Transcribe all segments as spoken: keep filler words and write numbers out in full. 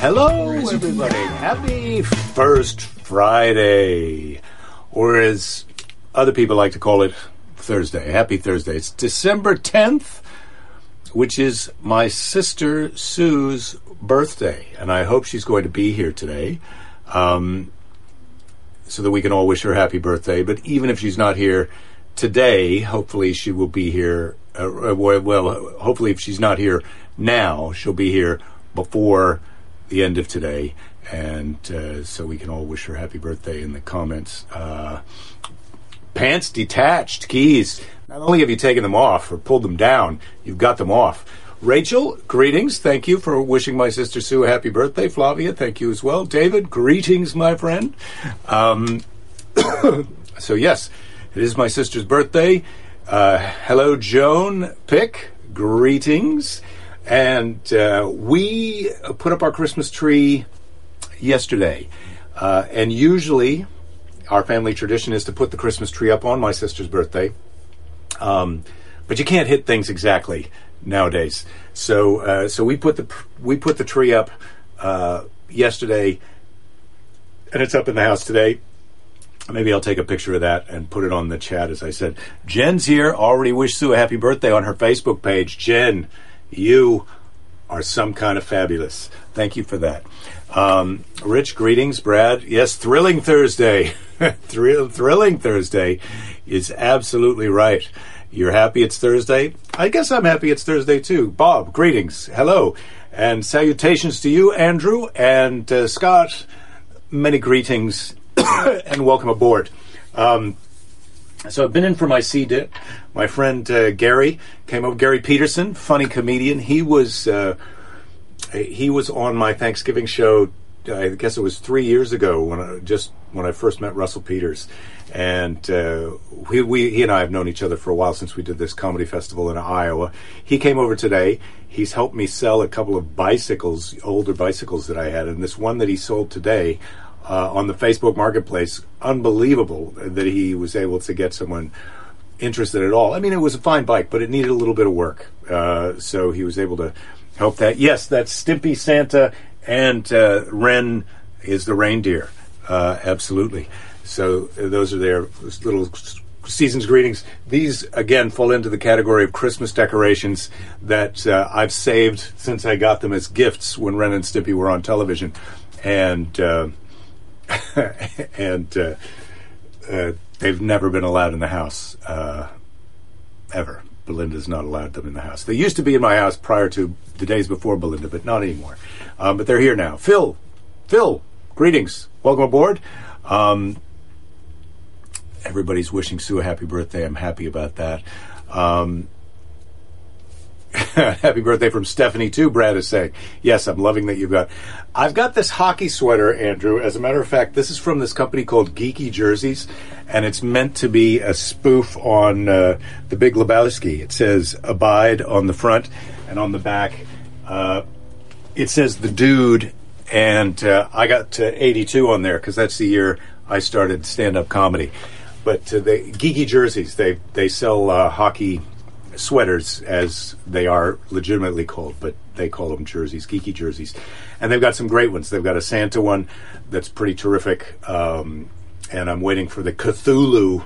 Hello, everybody. Happy First Friday, or as other people like to call it, Thursday. Happy Thursday. It's December tenth, which is my sister Sue's birthday, and I hope she's going to be here today um, so that we can all wish her happy birthday. But even if she's not here today, hopefully she will be here. Uh, well, hopefully if she's not here now, she'll be here before the end of today, and uh, so we can all wish her happy birthday in the comments. Uh, pants detached, keys. Not only have you taken them off or pulled them down, you've got them off. Rachel, greetings. Thank you for wishing my sister Sue a happy birthday. Flavia, thank you as well. David, greetings, my friend. Um, so yes, it is my sister's birthday. Uh, hello, Joan Pick. Greetings. And uh, we put up our Christmas tree yesterday. Uh, and usually our family tradition is to put the Christmas tree up on my sister's birthday. Um, but you can't hit things exactly nowadays. So uh, so we put the we put the tree up uh, yesterday, and it's up in the house today. Maybe I'll take a picture of that and put it on the chat, as I said. Jen's here. Already wished Sue a happy birthday on her Facebook page. Jen, you are some kind of fabulous. Thank you for that. Um, Rich, greetings. Brad, yes, thrilling Thursday. Thrill, thrilling Thursday is absolutely right. You're happy it's Thursday? I guess I'm happy it's Thursday, too. Bob, greetings. Hello. And salutations to you, Andrew. And uh, Scott, many greetings and welcome aboard. Um, so I've been in for my C-dip. My friend uh, Gary came over. Gary Peterson, funny comedian. He was uh, he was on my Thanksgiving show. I guess it was three years ago when I, just when I first met Russell Peters, and uh, we, we he and I have known each other for a while since we did this comedy festival in Iowa. He came over today. He's helped me sell a couple of bicycles, older bicycles that I had, and this one that he sold today. Uh, on the Facebook marketplace, unbelievable that he was able to get someone interested at all. I mean, it was a fine bike, but it needed a little bit of work. Uh, so he was able to help that. Yes, that's Stimpy Santa, and uh, Wren is the reindeer. Uh, absolutely. So uh, those are their little season's greetings. These, again, fall into the category of Christmas decorations that uh, I've saved since I got them as gifts when Wren and Stimpy were on television. And... Uh, and uh, uh, they've never been allowed in the house, uh, ever. Belinda's not allowed them in the house. They used to be in my house prior to the days before Belinda, but not anymore. Um, but they're here now. Phil, Phil, greetings. Welcome aboard. Um, everybody's wishing Sue a happy birthday. I'm happy about that. Um, happy birthday from Stephanie, too, Brad is saying. Yes, I'm loving that you've got... I've got this hockey sweater, Andrew. As a matter of fact, this is from this company called Geeky Jerseys, and it's meant to be a spoof on uh, the Big Lebowski. It says, Abide on the front, and on the back, uh, it says The Dude, and uh, I got uh, eighty-two on there, because that's the year I started stand-up comedy. But uh, the Geeky Jerseys, they, they sell uh, hockey... sweaters, as they are legitimately called, but they call them jerseys, Geeky Jerseys. And they've got some great ones. They've got a Santa one that's pretty terrific, um, and I'm waiting for the Cthulhu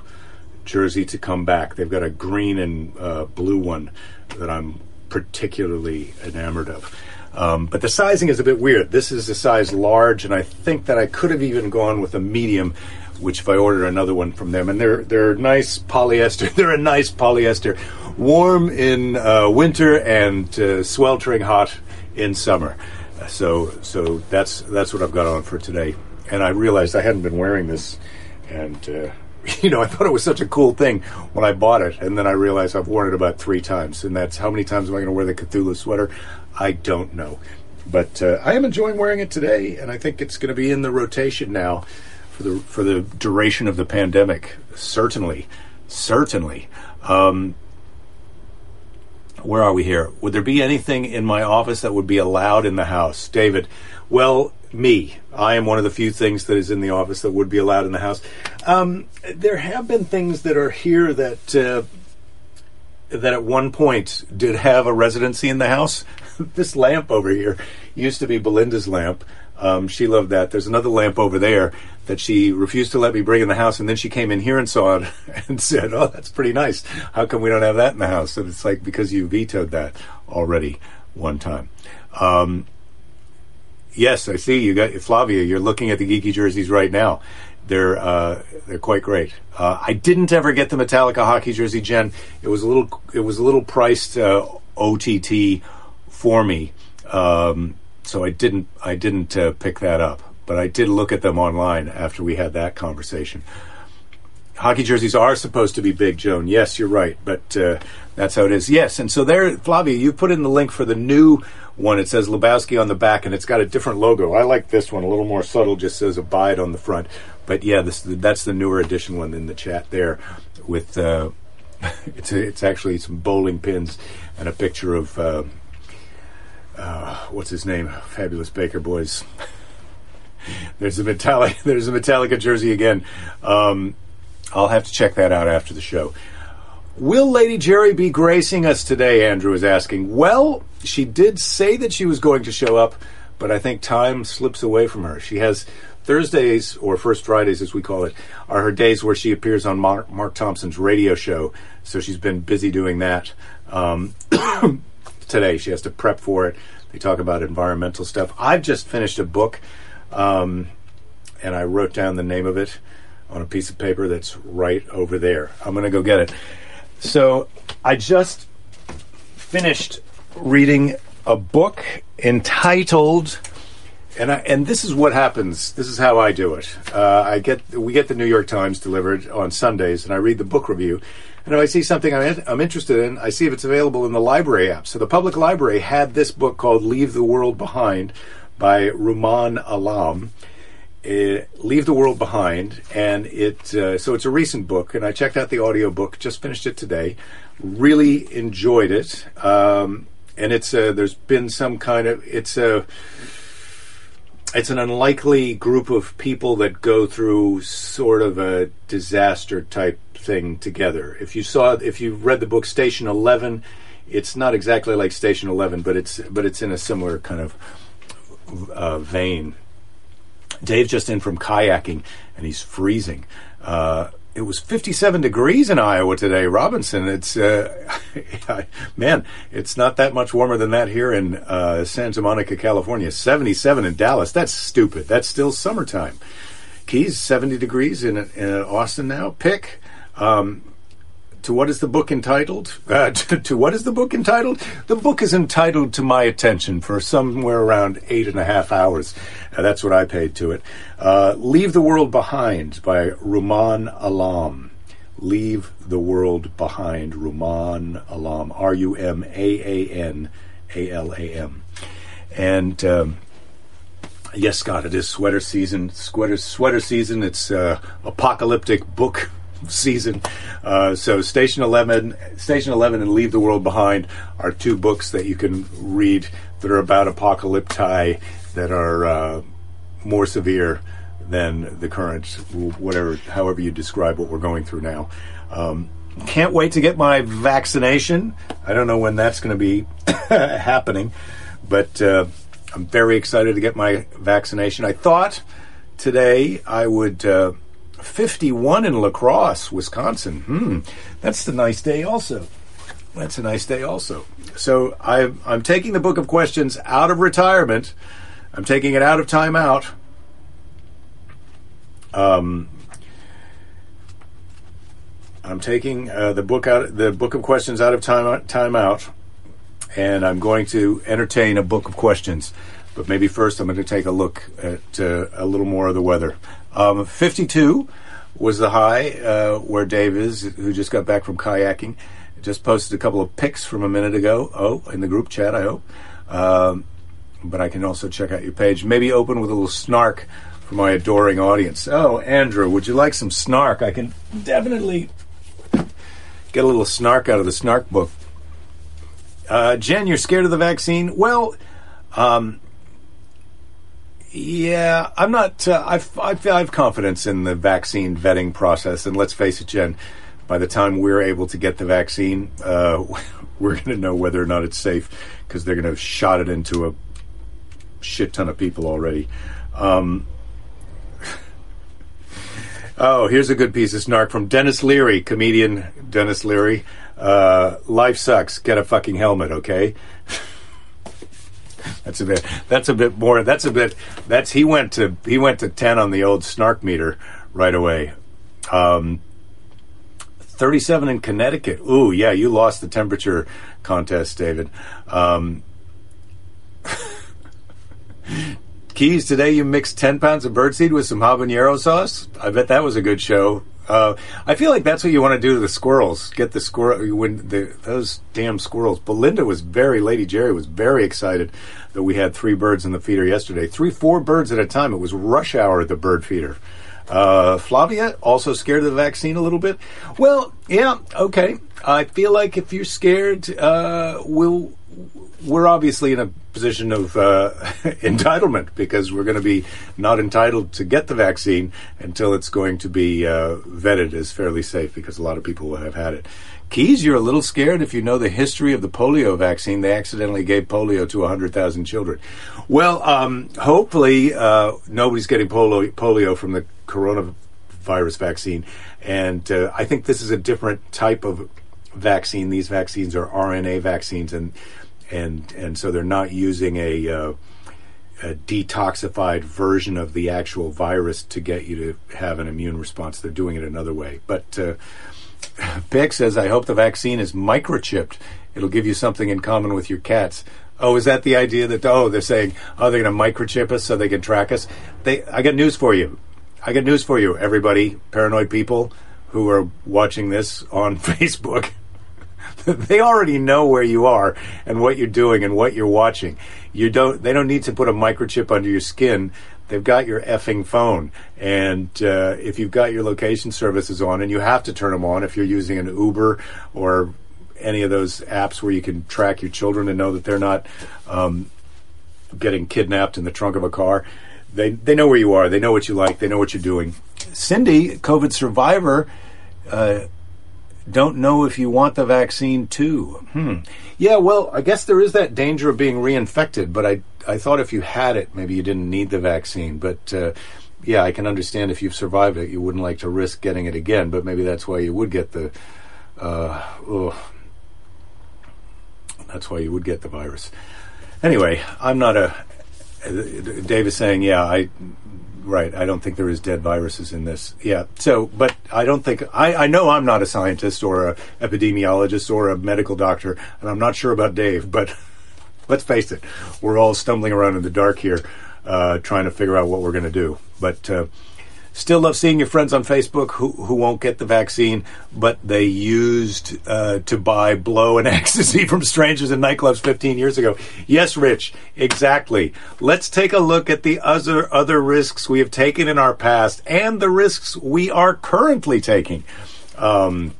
jersey to come back. They've got a green and uh, blue one that I'm particularly enamored of. Um, but the sizing is a bit weird. This is a size large, and I think that I could have even gone with a medium, which if I ordered another one from them, and they're they're nice polyester. They're a nice polyester, warm in uh, winter and uh, sweltering hot in summer. So so that's that's what I've got on for today. And I realized I hadn't been wearing this, and uh, you know I thought it was such a cool thing when I bought it, and then I realized I've worn it about three times. And that's how many times am I going to wear the Cthulhu sweater? I don't know, but uh, I am enjoying wearing it today, and I think it's going to be in the rotation now. For the, for the duration of the pandemic, certainly, certainly. Um, where are we here? Would there be anything in my office that would be allowed in the house? David, well, me. I am one of the few things that is in the office that would be allowed in the house. Um, there have been things that are here that uh, that at one point did have a residency in the house. This lamp over here used to be Belinda's lamp. Um, she loved that. There's another lamp over there that she refused to let me bring in the house, and then she came in here and saw it and said, oh, that's pretty nice. How come we don't have that in the house? And it's like, because you vetoed that already one time. Um, yes, I see you got Flavia. You're looking at the Geeky Jerseys right now. They're uh, they're quite great. Uh, I didn't ever get the Metallica hockey jersey, Jen. It was a little it was a little priced uh, O T T for me, um, so I didn't I didn't uh, pick that up. But I did look at them online after we had that conversation. Hockey jerseys are supposed to be big, Joan. Yes, you're right, but uh, that's how it is. Yes, and so there, Flavia, you put in the link for the new one. It says Lebowski on the back, and it's got a different logo. I like this one, a little more subtle, just says Abide on the front. But yeah, this, that's the newer edition one in the chat there. With uh, it's a, it's actually some bowling pins and a picture of uh, uh, what's his name, Fabulous Baker Boys. There's a Metallica there's a Metallica jersey again. Um, I'll have to check that out after the show. Will Lady Jerry be gracing us today, Andrew is asking. Well, she did say that she was going to show up, but I think time slips away from her. She has Thursdays, or First Fridays as we call it, are her days where she appears on Mark, Mark Thompson's radio show, so she's been busy doing that. Um, today she has to prep for it. They talk about environmental stuff. I've just finished a book, um, and I wrote down the name of it on a piece of paper that's right over there. I'm going to go get it. So I just finished reading a book entitled, and I, and this is what happens. This is how I do it. Uh, I get we get the New York Times delivered on Sundays, and I read the book review. And if I see something I'm, I'm interested in, I see if it's available in the library app. So the public library had this book called Leave the World Behind by Rumaan Alam. It, Leave the World Behind, and it uh, so it's a recent book, and I checked out the audiobook, just finished it today, really enjoyed it, um, and it's uh, there's been some kind of it's a it's an unlikely group of people that go through sort of a disaster type thing together. If you saw if you read the book Station Eleven, it's not exactly like Station Eleven, but it's but it's in a similar kind of uh, vein. Dave's just in from kayaking, and he's freezing. Uh, it was fifty-seven degrees in Iowa today, Robinson. It's uh, man, it's not that much warmer than that here in uh, Santa Monica, California. seventy-seven in Dallas. That's stupid. That's still summertime. Keys, seventy degrees in, in Austin now. Pick. Um, to what is the book entitled? Uh, to, to what is the book entitled? The book is entitled to my attention for somewhere around eight and a half hours. Uh, that's what I paid to it. Uh, Leave the World Behind by Rumaan Alam. Leave the World Behind, Rumaan Alam. R U M A A N A L A M. And um, yes, Scott, it is sweater season. Sweater, sweater season. It's uh, apocalyptic book season. Uh, so Station Eleven, Station Eleven, and Leave the World Behind are two books that you can read that are about apocalypti that are uh, more severe than the current, whatever, however you describe what we're going through now. Um, can't wait to get my vaccination. I don't know when that's going to be happening, but uh, I'm very excited to get my vaccination. I thought today I would. Uh, fifty-one in La Crosse, Wisconsin. Hmm. That's a nice day also. That's a nice day also. So I'm, I'm taking the book of questions out of retirement. I'm taking it out of time out. Um, I'm taking uh, the book out, the book of questions out of time, time out, and I'm going to entertain a book of questions. But maybe first I'm going to take a look at uh, a little more of the weather. Um, fifty-two was the high uh, where Dave is, who just got back from kayaking. Just posted a couple of pics from a minute ago. Oh, in the group chat, I hope. Um, but I can also check out your page. Maybe open with a little snark for my adoring audience. Oh, Andrew, would you like some snark? I can definitely get a little snark out of the snark book. Uh, Jen, you're scared of the vaccine? Well, um... yeah, I'm not. Uh, I've, I've, I have confidence in the vaccine vetting process, and let's face it, Jen, by the time we're able to get the vaccine, uh, we're going to know whether or not it's safe, because they're going to have shot it into a shit ton of people already. Um, oh, here's a good piece of snark from Dennis Leary, comedian Dennis Leary. Uh, life sucks. Get a fucking helmet, okay? That's a bit. That's a bit more. That's a bit. That's he went to he went to ten on the old snark meter right away. Um, thirty-seven in Connecticut. Ooh, yeah, you lost the temperature contest, David. Um, Keys, today you mixed ten pounds of birdseed with some habanero sauce. I bet that was a good show. Uh, I feel like that's what you want to do to the squirrels. Get the squirrel when the, those damn squirrels. Belinda was very, Lady Jerry was very excited that we had three birds in the feeder yesterday. Three, four birds at a time. It was rush hour at the bird feeder. Uh, Flavia, also scared of the vaccine a little bit. Well, yeah, okay. I feel like if you're scared, uh, we'll, we're obviously in a position of uh, entitlement, because we're going to be not entitled to get the vaccine until it's going to be uh, vetted as fairly safe, because a lot of people will have had it. Keys, you're a little scared if you know the history of the polio vaccine. They accidentally gave polio to one hundred thousand children. Well, um, hopefully uh, nobody's getting polio, polio from the coronavirus vaccine. And uh, I think this is a different type of vaccine. These vaccines are R N A vaccines, and and and so they're not using a, uh, a detoxified version of the actual virus to get you to have an immune response. They're doing it another way. But uh, Pick says, I hope the vaccine is microchipped. It'll give you something in common with your cats. Oh, is that the idea that, oh, they're saying, oh, they're going to microchip us so they can track us? They, I got news for you. I got news for you, everybody, paranoid people who are watching this on Facebook. They already know where you are and what you're doing and what you're watching. You don't. They don't need to put a microchip under your skin. They've got your effing phone. And uh, if you've got your location services on, and you have to turn them on if you're using an Uber or any of those apps where you can track your children and know that they're not um, getting kidnapped in the trunk of a car, they they know where you are. They know what you like. They know what you're doing. Cindy, COVID survivor, uh, don't know if you want the vaccine too. Hmm. Yeah, well, I guess there is that danger of being reinfected, but I I thought if you had it, maybe you didn't need the vaccine. But, uh, yeah, I can understand if you've survived it, you wouldn't like to risk getting it again, but maybe that's why you would get the... Uh, oh, that's why you would get the virus. Anyway, I'm not a... Dave is saying, yeah, I... Right, I don't think there is dead viruses in this. Yeah, so, but I don't think... I, I know I'm not a scientist or an epidemiologist or a medical doctor, and I'm not sure about Dave, but let's face it, we're all stumbling around in the dark here uh, trying to figure out what we're going to do. But uh, still love seeing your friends on Facebook who, who won't get the vaccine, but they used uh, to buy blow and ecstasy from strangers in nightclubs fifteen years ago. Yes, Rich, exactly. Let's take a look at the other, other risks we have taken in our past and the risks we are currently taking um,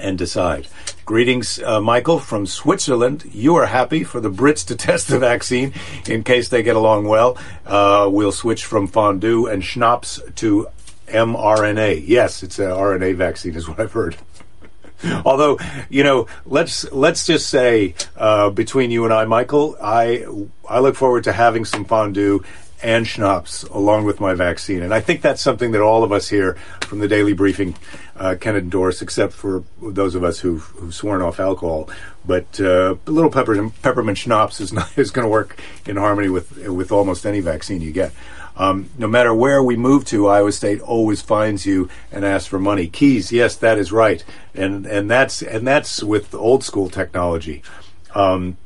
and decide. Greetings, uh, Michael, from Switzerland. You are happy for the Brits to test the vaccine in case they get along well. Uh, we'll switch from fondue and schnapps to mRNA. Yes, it's an R N A vaccine is what I've heard. Although, you know, let's let's just say uh, between you and I, Michael, I I look forward to having some fondue and schnapps along with my vaccine. And I think that's something that all of us here from the Daily Briefing uh, can endorse, except for those of us who've, who've sworn off alcohol. But uh, a little pepper, peppermint schnapps is, not, is going to work in harmony with with almost any vaccine you get. Um, no matter where we move to, Iowa State always finds you and asks for money. Keys, yes, that is right. And and that's, and that's with old school technology. Um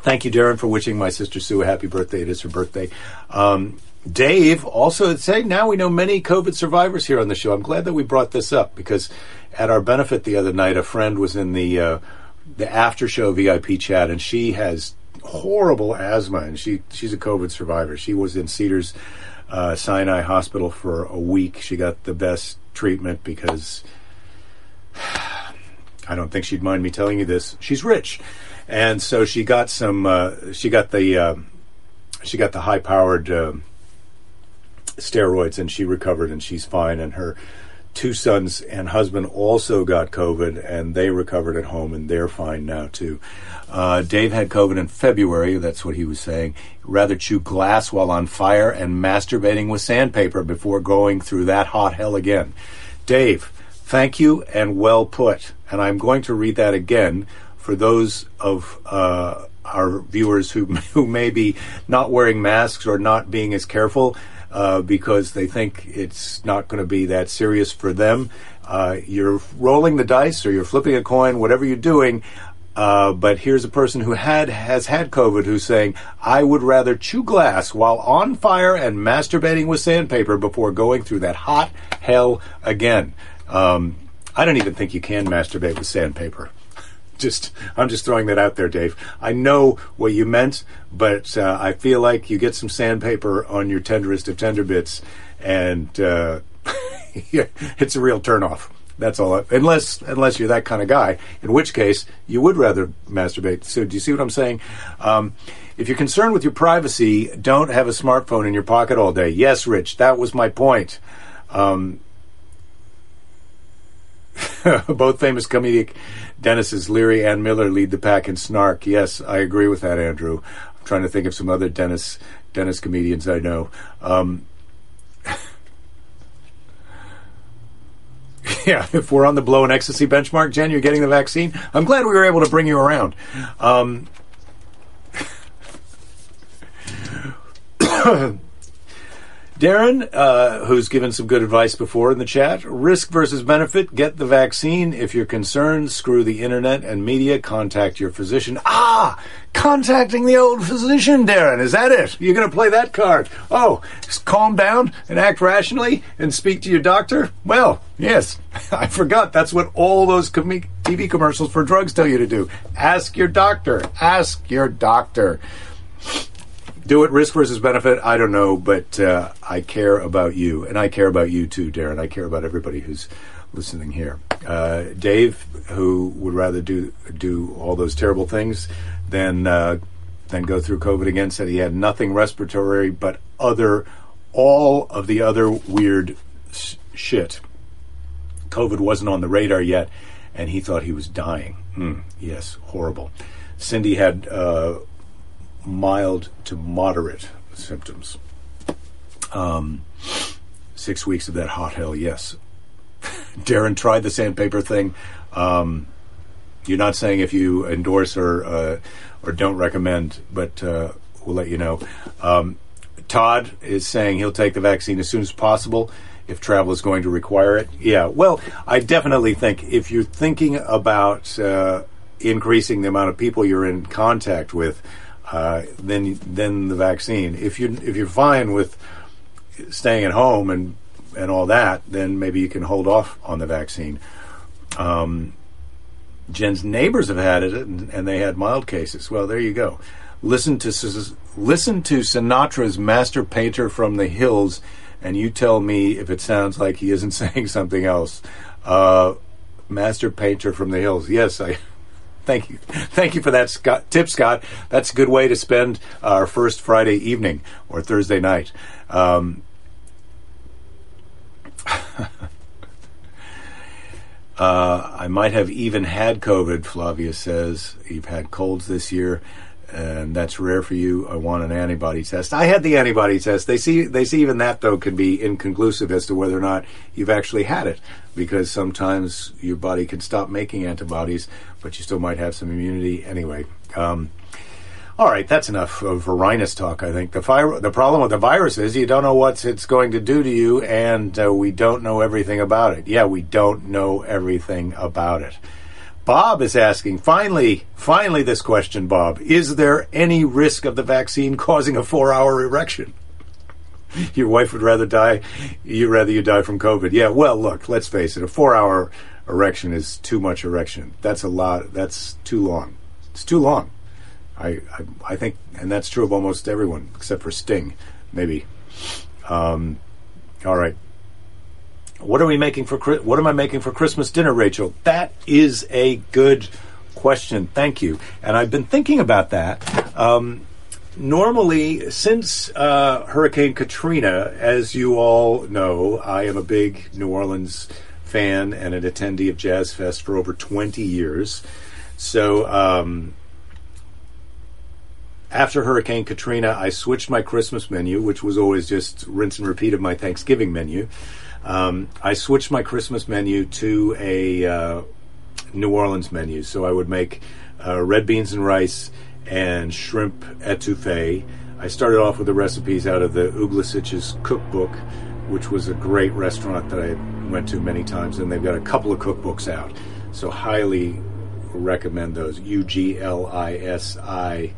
Thank you, Darren, for wishing my sister Sue a happy birthday. It is her birthday. Um, Dave also said, now we know many COVID survivors here on the show. I'm glad that we brought this up, because at our benefit the other night, a friend was in the uh, the after show V I P chat, and she has horrible asthma, and she she's a COVID survivor. She was in Cedars-Sinai uh, Hospital for a week. She got the best treatment because I don't think she'd mind me telling you this. She's rich. And so she got some. Uh, she got the. Uh, she got the high-powered uh, steroids, and she recovered, and she's fine. And her two sons and husband also got COVID, and they recovered at home, and they're fine now, too. Uh, Dave had COVID in February. That's what he was saying. He'd rather chew glass while on fire and masturbating with sandpaper before going through that hot hell again. Dave, thank you and well put. And I'm going to read that again for those of uh, our viewers who, who may be not wearing masks or not being as careful uh, because they think it's not going to be that serious for them. Uh, you're rolling the dice or you're flipping a coin, whatever you're doing. Uh, but here's a person who had has had COVID who's saying, I would rather chew glass while on fire and masturbating with sandpaper before going through that hot hell again. Um, I don't even think you can masturbate with sandpaper. Just, I'm just throwing that out there, Dave. I know what you meant, but uh, I feel like you get some sandpaper on your tenderest of tender bits, and uh, it's a real turnoff. That's all. I, unless unless you're that kind of guy, in which case you would rather masturbate. So do you see what I'm saying? Um, if you're concerned with your privacy, don't have a smartphone in your pocket all day. Yes, Rich, that was my point. Um, both famous comedic dentists, Leary and Miller, lead the pack in snark. Yes, I agree with that, Andrew. I'm trying to think of some other dentist, dentist comedians I know. Um Yeah, if we're on the blow and ecstasy benchmark, Jen, you're getting the vaccine. I'm glad we were able to bring you around. Um, Darren, uh, who's given some good advice before in the chat, risk versus benefit, get the vaccine. If you're concerned, screw the internet and media, contact your physician. Ah, contacting the old physician, Darren, is that it? You're going to play that card? Oh, just calm down and act rationally and speak to your doctor? Well, yes, I forgot. That's what all those com- T V commercials for drugs tell you to do. Ask your doctor. Ask your doctor. Do it, risk versus benefit, I don't know, but uh, I care about you. And I care about you too, Darren. I care about everybody who's listening here. Uh, Dave, who would rather do do all those terrible things than, uh, than go through COVID again, said he had nothing respiratory but other all of the other weird sh- shit. COVID wasn't on the radar yet, and he thought he was dying. Mm, yes, horrible. Cindy had... Uh, mild to moderate symptoms. Um, six weeks of that hot hell, yes. Darren tried the sandpaper thing. Um, you're not saying if you endorse or uh, or don't recommend, but uh, we'll let you know. Um, Todd is saying he'll take the vaccine as soon as possible if travel is going to require it. Yeah, well, I definitely think if you're thinking about uh, increasing the amount of people you're in contact with, Uh, then, then the vaccine. If you if you're fine with staying at home and and all that, then maybe you can hold off on the vaccine. Um, Jen's neighbors have had it, and, and they had mild cases. Well, there you go. Listen to listen to Sinatra's Master Painter from the Hills, and you tell me if it sounds like he isn't saying something else. Uh, Master Painter from the Hills. Yes, I. Thank you. Thank you for that, Scott. Tip, Scott. That's a good way to spend our first Friday evening or Thursday night. Um, uh, I might have even had COVID, Flavia says. You've had colds this year, and that's rare for you. I want an antibody test. I had the antibody test. They see, they see even that, though, can be inconclusive as to whether or not you've actually had it, because sometimes your body can stop making antibodies, but you still might have some immunity anyway. Um, all right, that's enough of Varinus talk, I think. The, fir- the problem with the virus is you don't know what it's going to do to you, and uh, we don't know everything about it. Yeah, we don't know everything about it. Bob is asking, finally, finally this question, Bob. Is there any risk of the vaccine causing a four-hour erection? Your wife would rather die, you'd rather you die from COVID. Yeah, well, look, let's face it, a four-hour erection is too much erection. That's a lot. That's too long. It's too long. I, I, I think, and that's true of almost everyone, except for Sting, maybe. Um, all right. What are we making for? What am I making for Christmas dinner, Rachel? That is a good question. Thank you. And I've been thinking about that. Um, normally, since uh, Hurricane Katrina, as you all know, I am a big New Orleans fan and an attendee of Jazz Fest for over twenty years. So um, after Hurricane Katrina, I switched my Christmas menu, which was always just rinse and repeat of my Thanksgiving menu. Um, I switched my Christmas menu to a uh, New Orleans menu. So I would make uh, red beans and rice and shrimp etouffee. I started off with the recipes out of the Uglisich's cookbook, which was a great restaurant that I went to many times, and they've got a couple of cookbooks out. So highly recommend those. U G L I S I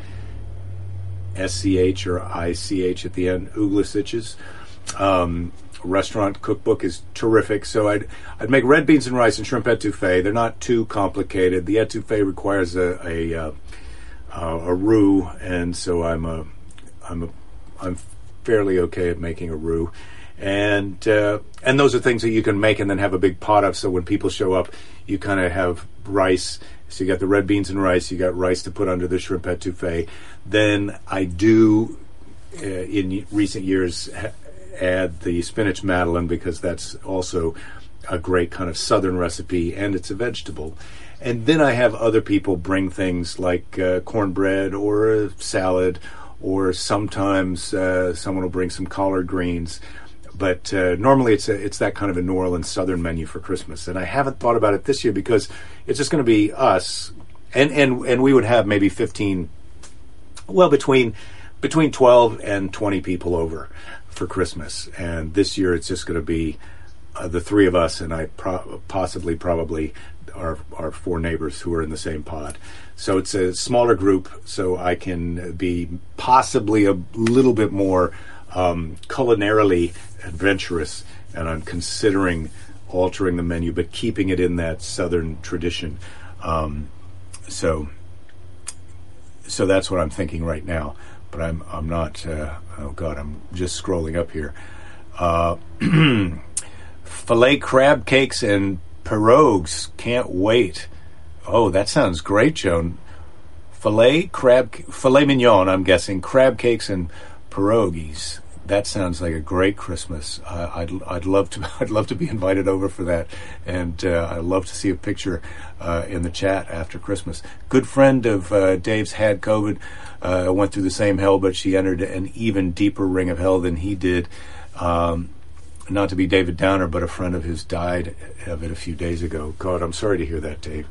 S C H or I C H at the end, Uglisich's. Um, restaurant cookbook is terrific. So I'd I'd make red beans and rice and shrimp etouffee. They're not too complicated. The etouffee requires a a, a, a roux, and so I'm a I'm a, I'm fairly okay at making a roux. And uh, and those are things that you can make and then have a big pot of, so when people show up, you kind of have rice. So you got the red beans and rice, you got rice to put under the shrimp etouffee. Then I do, uh, in recent years, ha- add the spinach madeleine, because that's also a great kind of southern recipe, and it's a vegetable. And then I have other people bring things like uh, cornbread or a salad, or sometimes uh, someone will bring some collard greens. But uh, normally it's a, it's that kind of a New Orleans Southern menu for Christmas. And I haven't thought about it this year because it's just going to be us. And, and and we would have maybe fifteen, well, between between twelve and twenty people over for Christmas. And this year it's just going to be uh, the three of us and I pro- possibly probably our, our four neighbors who are in the same pod. So it's a smaller group, so I can be possibly a little bit more um, culinarily adventurous, and I'm considering altering the menu but keeping it in that southern tradition. Um, so, so that's what I'm thinking right now. But I'm I'm not. Uh, oh God, I'm just scrolling up here. Uh, filet crab cakes and pierogs. Can't wait. Oh, that sounds great, Joan. Filet crab, filet mignon. I'm guessing crab cakes and pierogies. That sounds like a great Christmas. Uh, I'd I'd love to I'd love to be invited over for that, and uh, I'd love to see a picture uh, in the chat after Christmas. Good friend of uh, Dave's had COVID, uh, went through the same hell, but she entered an even deeper ring of hell than he did. Um, not to be David Downer, but a friend of his died of it a few days ago. God, I'm sorry to hear that, Dave.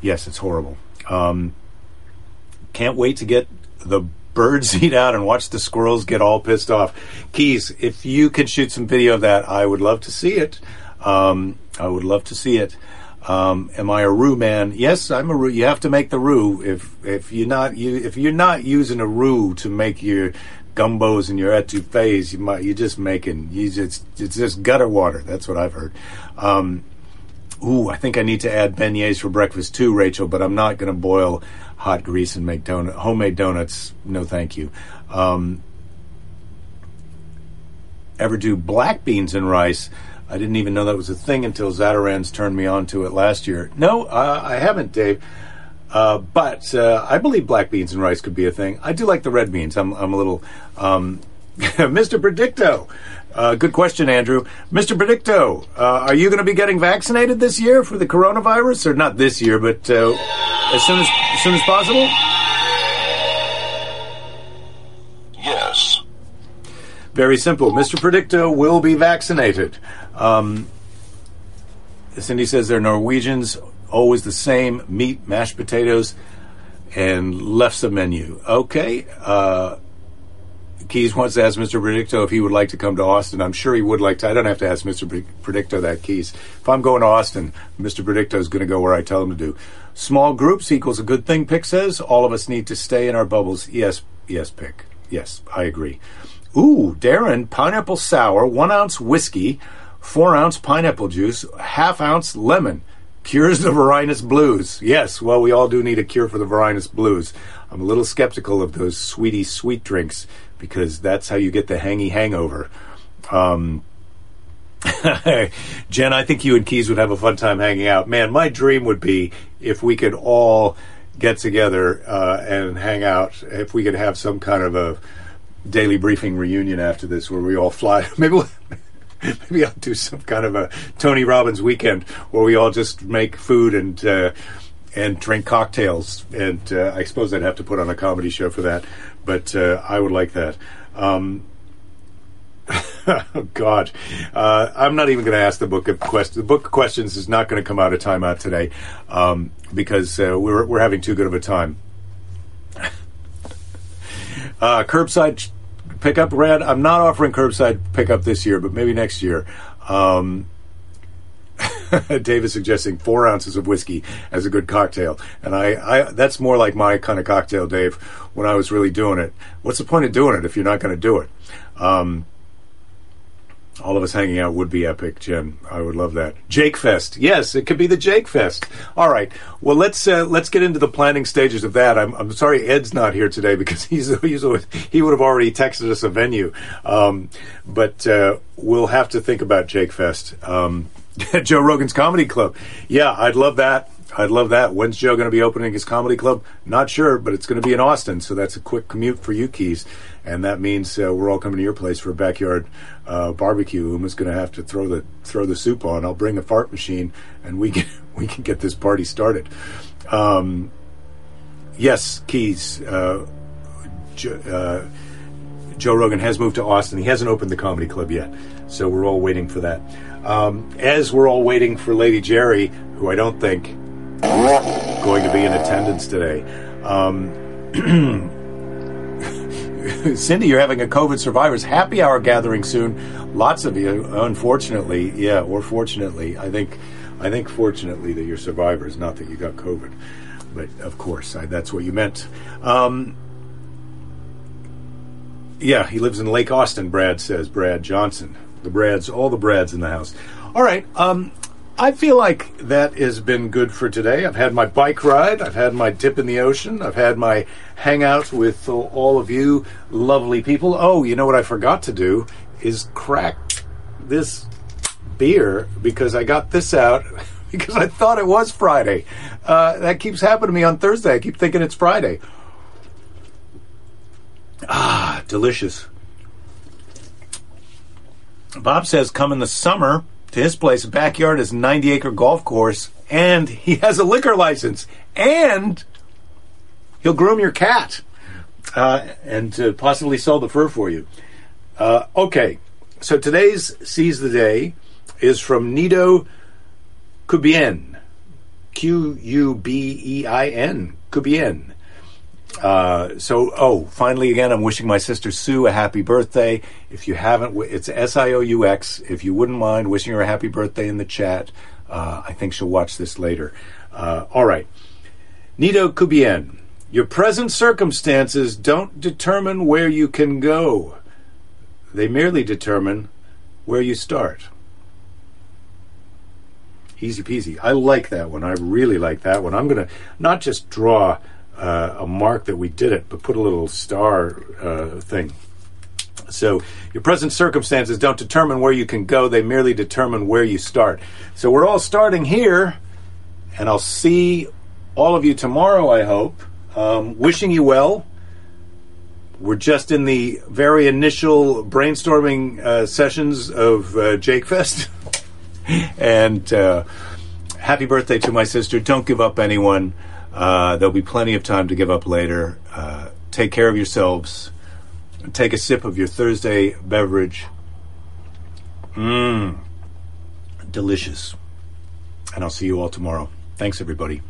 Yes, it's horrible. Um, can't wait to get the birds eat out and watch the squirrels get all pissed off. Keys, if you could shoot some video of that, I would love to see it. Um, I would love to see it. Um, am I a roux man? Yes, I'm a roux. You have to make the roux. If if you're not you if you're not using a roux to make your gumbos and your etouffees, you might you're just making you just it's just gutter water. That's what I've heard. Um, ooh, I think I need to add beignets for breakfast too, Rachel. But I'm not going to boil hot grease and make donut homemade donuts. No, thank you. Um, ever do black beans and rice? I didn't even know that was a thing until Zatarain's turned me on to it last year. No, uh, I haven't, Dave. Uh, but uh, I believe black beans and rice could be a thing. I do like the red beans. I'm, I'm a little um, Mister Predicto. Uh, good question, Andrew. Mister Predicto, uh, are you going to be getting vaccinated this year for the coronavirus? Or not this year, but uh, as soon as as soon as possible? Yes. Very simple. Mister Predicto will be vaccinated. Um, Cindy says they're Norwegians, always the same, meat, mashed potatoes, and left the menu. Okay, uh... Keys wants to ask Mister Predicto if he would like to come to Austin. I'm sure he would like to. I don't have to ask Mister Predicto that, Keys. If I'm going to Austin, Mister Predicto is going to go where I tell him to do. Small groups equals a good thing, Pick says. All of us need to stay in our bubbles. Yes, yes, Pick. Yes, I agree. Ooh, Darren, pineapple sour, one ounce whiskey, four ounce pineapple juice, half ounce lemon. Cures the Varinus blues. Yes, well, we all do need a cure for the Varinus blues. I'm a little skeptical of those sweetie sweet drinks, because that's how you get the hangy hangover. Um, Jen, I think you and Keys would have a fun time hanging out. Man, my dream would be if we could all get together uh, and hang out, if we could have some kind of a daily briefing reunion after this where we all fly. Maybe we'll, Maybe I'll do some kind of a Tony Robbins weekend where we all just make food and uh, and drink cocktails. And uh, I suppose I'd have to put on a comedy show for that, but uh, I would like that. Um, oh, God. Uh, I'm not even going to ask the book of questions. The book of questions is not going to come out of timeout today um, because uh, we're, we're having too good of a time. uh, curbside pickup, Rad. I'm not offering curbside pickup this year, but maybe next year. Um, Dave is suggesting four ounces of whiskey as a good cocktail. And I, I that's more like my kind of cocktail, Dave, when I was really doing it. What's the point of doing it if you're not going to do it? Um, all of us hanging out would be epic, Jim. I would love that. Jake Fest. Yes, it could be the Jake Fest. All right. Well, let's uh, let's get into the planning stages of that. I'm, I'm sorry Ed's not here today because he's, he's he would have already texted us a venue. Um, but uh, we'll have to think about Jake Fest. Um, Joe Rogan's Comedy Club. Yeah, I'd love that. I'd love that. When's Joe going to be opening his comedy club? Not sure, but it's going to be in Austin, so that's a quick commute for you, Keys. And that means uh, we're all coming to your place for a backyard uh, barbecue. Uma's going to have to throw the throw the soup on. I'll bring a fart machine, and we can we can get this party started. Um, yes, Keys. Uh, jo- uh, Joe Rogan has moved to Austin. He hasn't opened the comedy club yet, so we're all waiting for that. Um, as we're all waiting for Lady Jerry, who I don't think. Going to be in attendance today. Um, Cindy, you're having a COVID survivors happy hour gathering soon. Lots of you, unfortunately, yeah, or fortunately. I think, I think fortunately that you're survivors, not that you got COVID. But of course, I, that's what you meant. Um, yeah, he lives in Lake Austin, Brad says. Brad Johnson. The Brads, all the Brads in the house. All right, um... I feel like that has been good for today. I've had my bike ride. I've had my dip in the ocean. I've had my hangout with all of you lovely people. Oh, you know what I forgot to do is crack this beer because I got this out because I thought it was Friday. Uh, that keeps happening to me on Thursday. I keep thinking it's Friday. Ah, delicious. Bob says, come in the summer. To his place, backyard is a ninety-acre golf course, and he has a liquor license, and he'll groom your cat uh, and uh, possibly sell the fur for you. Uh, okay, so today's Seize the Day is from Nito Kubien, Q U B E I N, Kubien. Uh, so, oh, finally again, I'm wishing my sister Sue a happy birthday. If you haven't, it's S I O U X. If you wouldn't mind wishing her a happy birthday in the chat, uh, I think she'll watch this later. Uh, all right. Nito Kubien, your present circumstances don't determine where you can go. They merely determine where you start. Easy peasy. I like that one. I really like that one. I'm going to not just draw... Uh, a mark that we did it, but put a little star uh, thing. So your present circumstances don't determine where you can go. They merely determine where you start. So we're all starting here, and I'll see all of you tomorrow, I hope. Um, wishing you well. We're just in the very initial brainstorming uh, sessions of uh, Jake Fest. and uh, happy birthday to my sister. Don't give up, anyone. Uh, there'll be plenty of time to give up later. Uh, take care of yourselves. Take a sip of your Thursday beverage. Mmm. Delicious. And I'll see you all tomorrow. Thanks, everybody.